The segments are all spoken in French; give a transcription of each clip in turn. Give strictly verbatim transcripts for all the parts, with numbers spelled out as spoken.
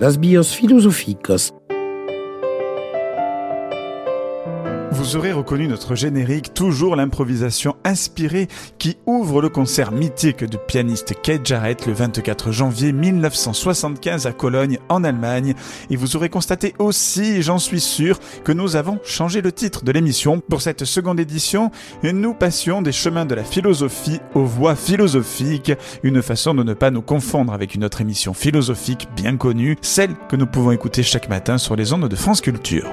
las Vías Filosóficas. Vous aurez reconnu notre générique, toujours l'improvisation inspirée qui ouvre le concert mythique du pianiste Keith Jarrett le vingt-quatre janvier mille neuf cent soixante-quinze à Cologne en Allemagne. Et vous aurez constaté aussi, j'en suis sûr, que nous avons changé le titre de l'émission. Pour cette seconde édition, nous passions des chemins de la philosophie aux voies philosophiques, une façon de ne pas nous confondre avec une autre émission philosophique bien connue, celle que nous pouvons écouter chaque matin sur les ondes de France Culture.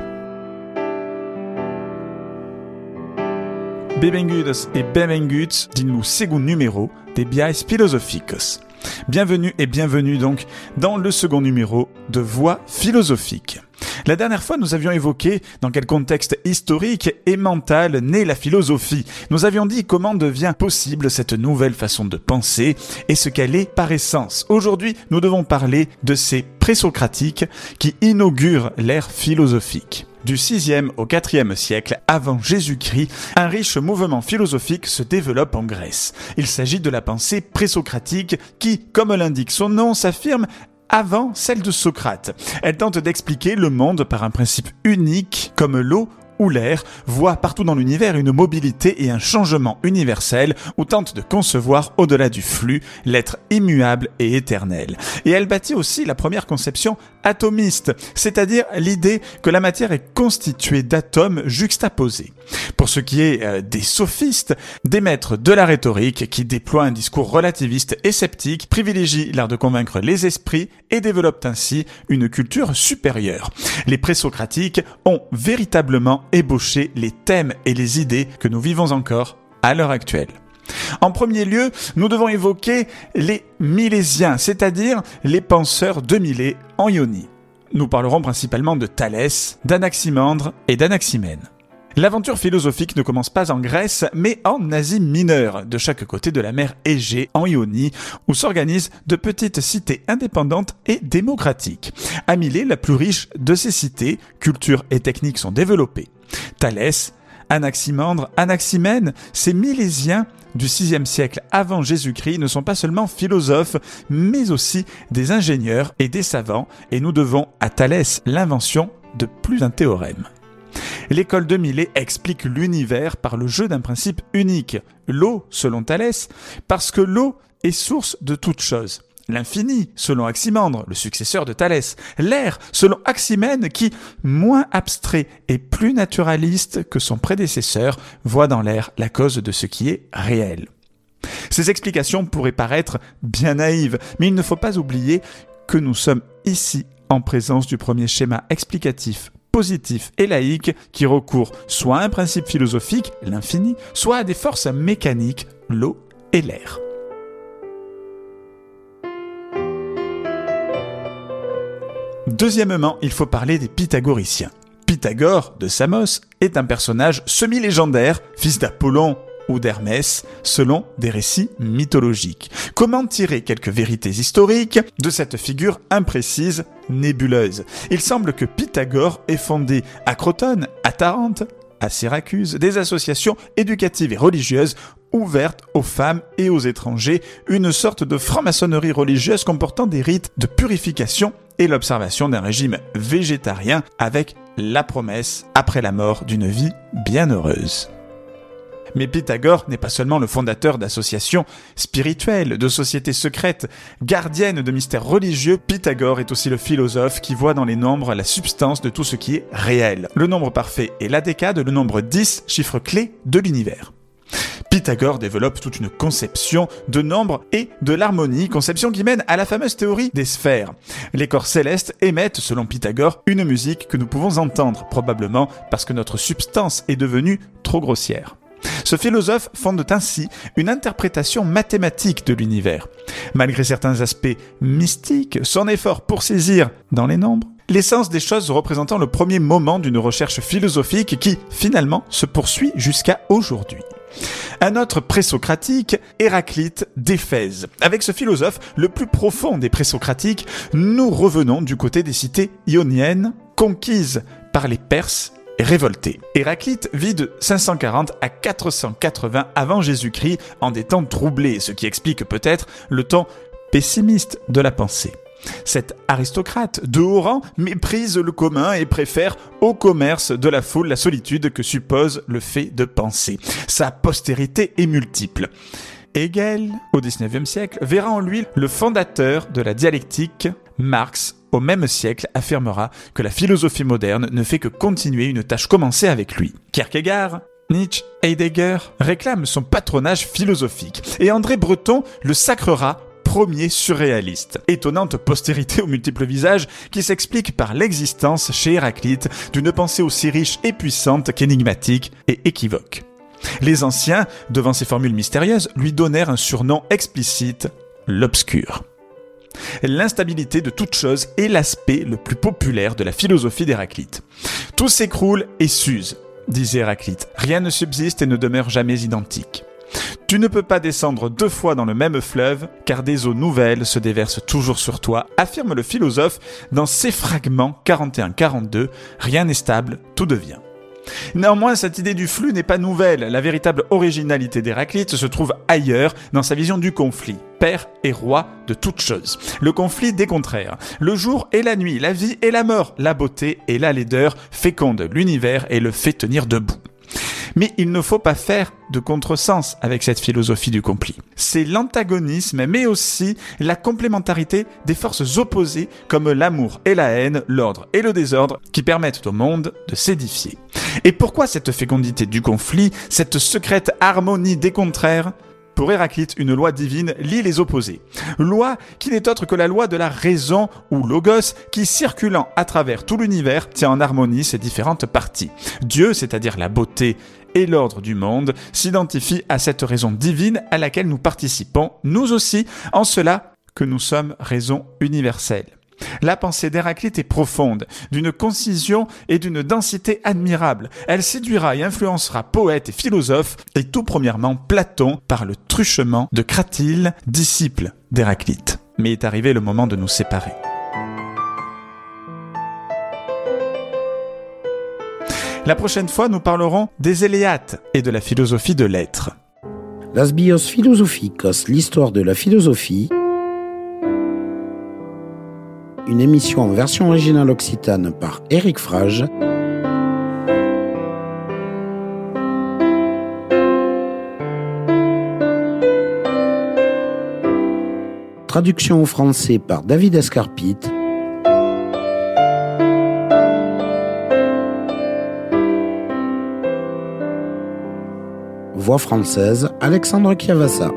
Bienvenidos et bienvenidos din second numéro des Vias Filosóficas. Bienvenue et bienvenue donc dans le second numéro de Voies Philosophiques. La dernière fois, nous avions évoqué dans quel contexte historique et mental naît la philosophie. Nous avions dit comment devient possible cette nouvelle façon de penser et ce qu'elle est par essence. Aujourd'hui, nous devons parler de ces présocratiques qui inaugurent l'ère philosophique. Du sixième au quatrième siècle avant Jésus-Christ, un riche mouvement philosophique se développe en Grèce. Il s'agit de la pensée présocratique qui, comme l'indique son nom, s'affirme avant celle de Socrate. Elle tente d'expliquer le monde par un principe unique, comme l'eau ou l'air, voit partout dans l'univers une mobilité et un changement universel, ou tente de concevoir au-delà du flux l'être immuable et éternel. Et elle bâtit aussi la première conception atomiste, c'est-à-dire l'idée que la matière est constituée d'atomes juxtaposés. Pour ce qui est euh, des sophistes, des maîtres de la rhétorique qui déploient un discours relativiste et sceptique, privilégient l'art de convaincre les esprits et développent ainsi une culture supérieure. Les présocratiques ont véritablement ébauché les thèmes et les idées que nous vivons encore à l'heure actuelle. En premier lieu, nous devons évoquer les Milésiens, c'est-à-dire les penseurs de Milet en Ionie. Nous parlerons principalement de Thalès, d'Anaximandre et d'Anaximène. L'aventure philosophique ne commence pas en Grèce, mais en Asie mineure, de chaque côté de la mer Égée, en Ionie, où s'organisent de petites cités indépendantes et démocratiques. À Milet, la plus riche de ces cités, culture et technique sont développées. Thalès, Anaximandre, Anaximène, ces Milésiens du sixième siècle avant Jésus-Christ ne sont pas seulement philosophes, mais aussi des ingénieurs et des savants, et nous devons à Thalès l'invention de plus d'un théorème. L'école de Milet explique l'univers par le jeu d'un principe unique, l'eau selon Thalès, parce que l'eau est source de toute chose. L'infini, selon Anaximandre, le successeur de Thalès. L'air, selon Anaximène, qui, moins abstrait et plus naturaliste que son prédécesseur, voit dans l'air la cause de ce qui est réel. Ces explications pourraient paraître bien naïves, mais il ne faut pas oublier que nous sommes ici en présence du premier schéma explicatif positif et laïque qui recourt soit à un principe philosophique, l'infini, soit à des forces mécaniques, l'eau et l'air. Deuxièmement, il faut parler des pythagoriciens. Pythagore, de Samos, est un personnage semi-légendaire, fils d'Apollon ou d'Hermès, selon des récits mythologiques. Comment tirer quelques vérités historiques de cette figure imprécise, nébuleuse ? Il semble que Pythagore ait fondé à Crotone, à Tarente, à Syracuse, des associations éducatives et religieuses ouverte aux femmes et aux étrangers, une sorte de franc-maçonnerie religieuse comportant des rites de purification et l'observation d'un régime végétarien avec la promesse, après la mort, d'une vie bienheureuse. Mais Pythagore n'est pas seulement le fondateur d'associations spirituelles, de sociétés secrètes, gardiennes de mystères religieux. Pythagore est aussi le philosophe qui voit dans les nombres la substance de tout ce qui est réel. Le nombre parfait est l'adécade, le nombre dix, chiffre clé de l'univers. Pythagore développe toute une conception de nombre et de l'harmonie, conception qui mène à la fameuse théorie des sphères. Les corps célestes émettent, selon Pythagore, une musique que nous pouvons entendre, probablement parce que notre substance est devenue trop grossière. Ce philosophe fonde ainsi une interprétation mathématique de l'univers. Malgré certains aspects mystiques, son effort pour saisir, dans les nombres, l'essence des choses représentant le premier moment d'une recherche philosophique qui, finalement, se poursuit jusqu'à aujourd'hui. Un autre présocratique, Héraclite d'Éphèse. Avec ce philosophe, le plus profond des présocratiques, nous revenons du côté des cités ioniennes, conquises par les Perses et révoltées. Héraclite vit de cinq cent quarante à quatre cent quatre-vingts avant Jésus-Christ en des temps troublés, ce qui explique peut-être le temps pessimiste de la pensée. Cet aristocrate de haut rang méprise le commun et préfère au commerce de la foule la solitude que suppose le fait de penser. Sa postérité est multiple. Hegel, au dix-neuvième siècle, verra en lui le fondateur de la dialectique. Marx, au même siècle, affirmera que la philosophie moderne ne fait que continuer une tâche commencée avec lui. Kierkegaard, Nietzsche, Heidegger réclament son patronage philosophique et André Breton le sacrera premier surréaliste. Étonnante postérité aux multiples visages qui s'explique par l'existence chez Héraclite d'une pensée aussi riche et puissante qu'énigmatique et équivoque. Les anciens, devant ces formules mystérieuses, lui donnèrent un surnom explicite, l'obscur. L'instabilité de toute chose est l'aspect le plus populaire de la philosophie d'Héraclite. Tout s'écroule et s'use, disait Héraclite. Rien ne subsiste et ne demeure jamais identique. Tu ne peux pas descendre deux fois dans le même fleuve, car des eaux nouvelles se déversent toujours sur toi, affirme le philosophe dans ses fragments quarante et un quarante-deux. Rien n'est stable, tout devient. Néanmoins, cette idée du flux n'est pas nouvelle. La véritable originalité d'Héraclite se trouve ailleurs, dans sa vision du conflit, père et roi de toute chose. Le conflit des contraires, le jour et la nuit, la vie et la mort, la beauté et la laideur, féconde l'univers et le fait tenir debout. Mais il ne faut pas faire de contresens avec cette philosophie du conflit. C'est l'antagonisme, mais aussi la complémentarité des forces opposées comme l'amour et la haine, l'ordre et le désordre, qui permettent au monde de s'édifier. Et pourquoi cette fécondité du conflit, cette secrète harmonie des contraires ? Pour Héraclite, une loi divine lie les opposés. Loi qui n'est autre que la loi de la raison ou logos qui, circulant à travers tout l'univers, tient en harmonie ses différentes parties. Dieu, c'est-à-dire la beauté et l'ordre du monde, s'identifie à cette raison divine à laquelle nous participons, nous aussi, en cela que nous sommes raison universelle. La pensée d'Héraclite est profonde, d'une concision et d'une densité admirable. Elle séduira et influencera poètes et philosophes, et tout premièrement Platon par le truchement de Cratyle, disciple d'Héraclite. Mais est arrivé le moment de nous séparer. La prochaine fois, nous parlerons des Éléates et de la philosophie de l'être. Las bios philosophicos, l'histoire de la philosophie. Une émission en version originale occitane par Eric Fraj. Traduction en français par David Escarpit. Voix française, Alexandre Chiavasa.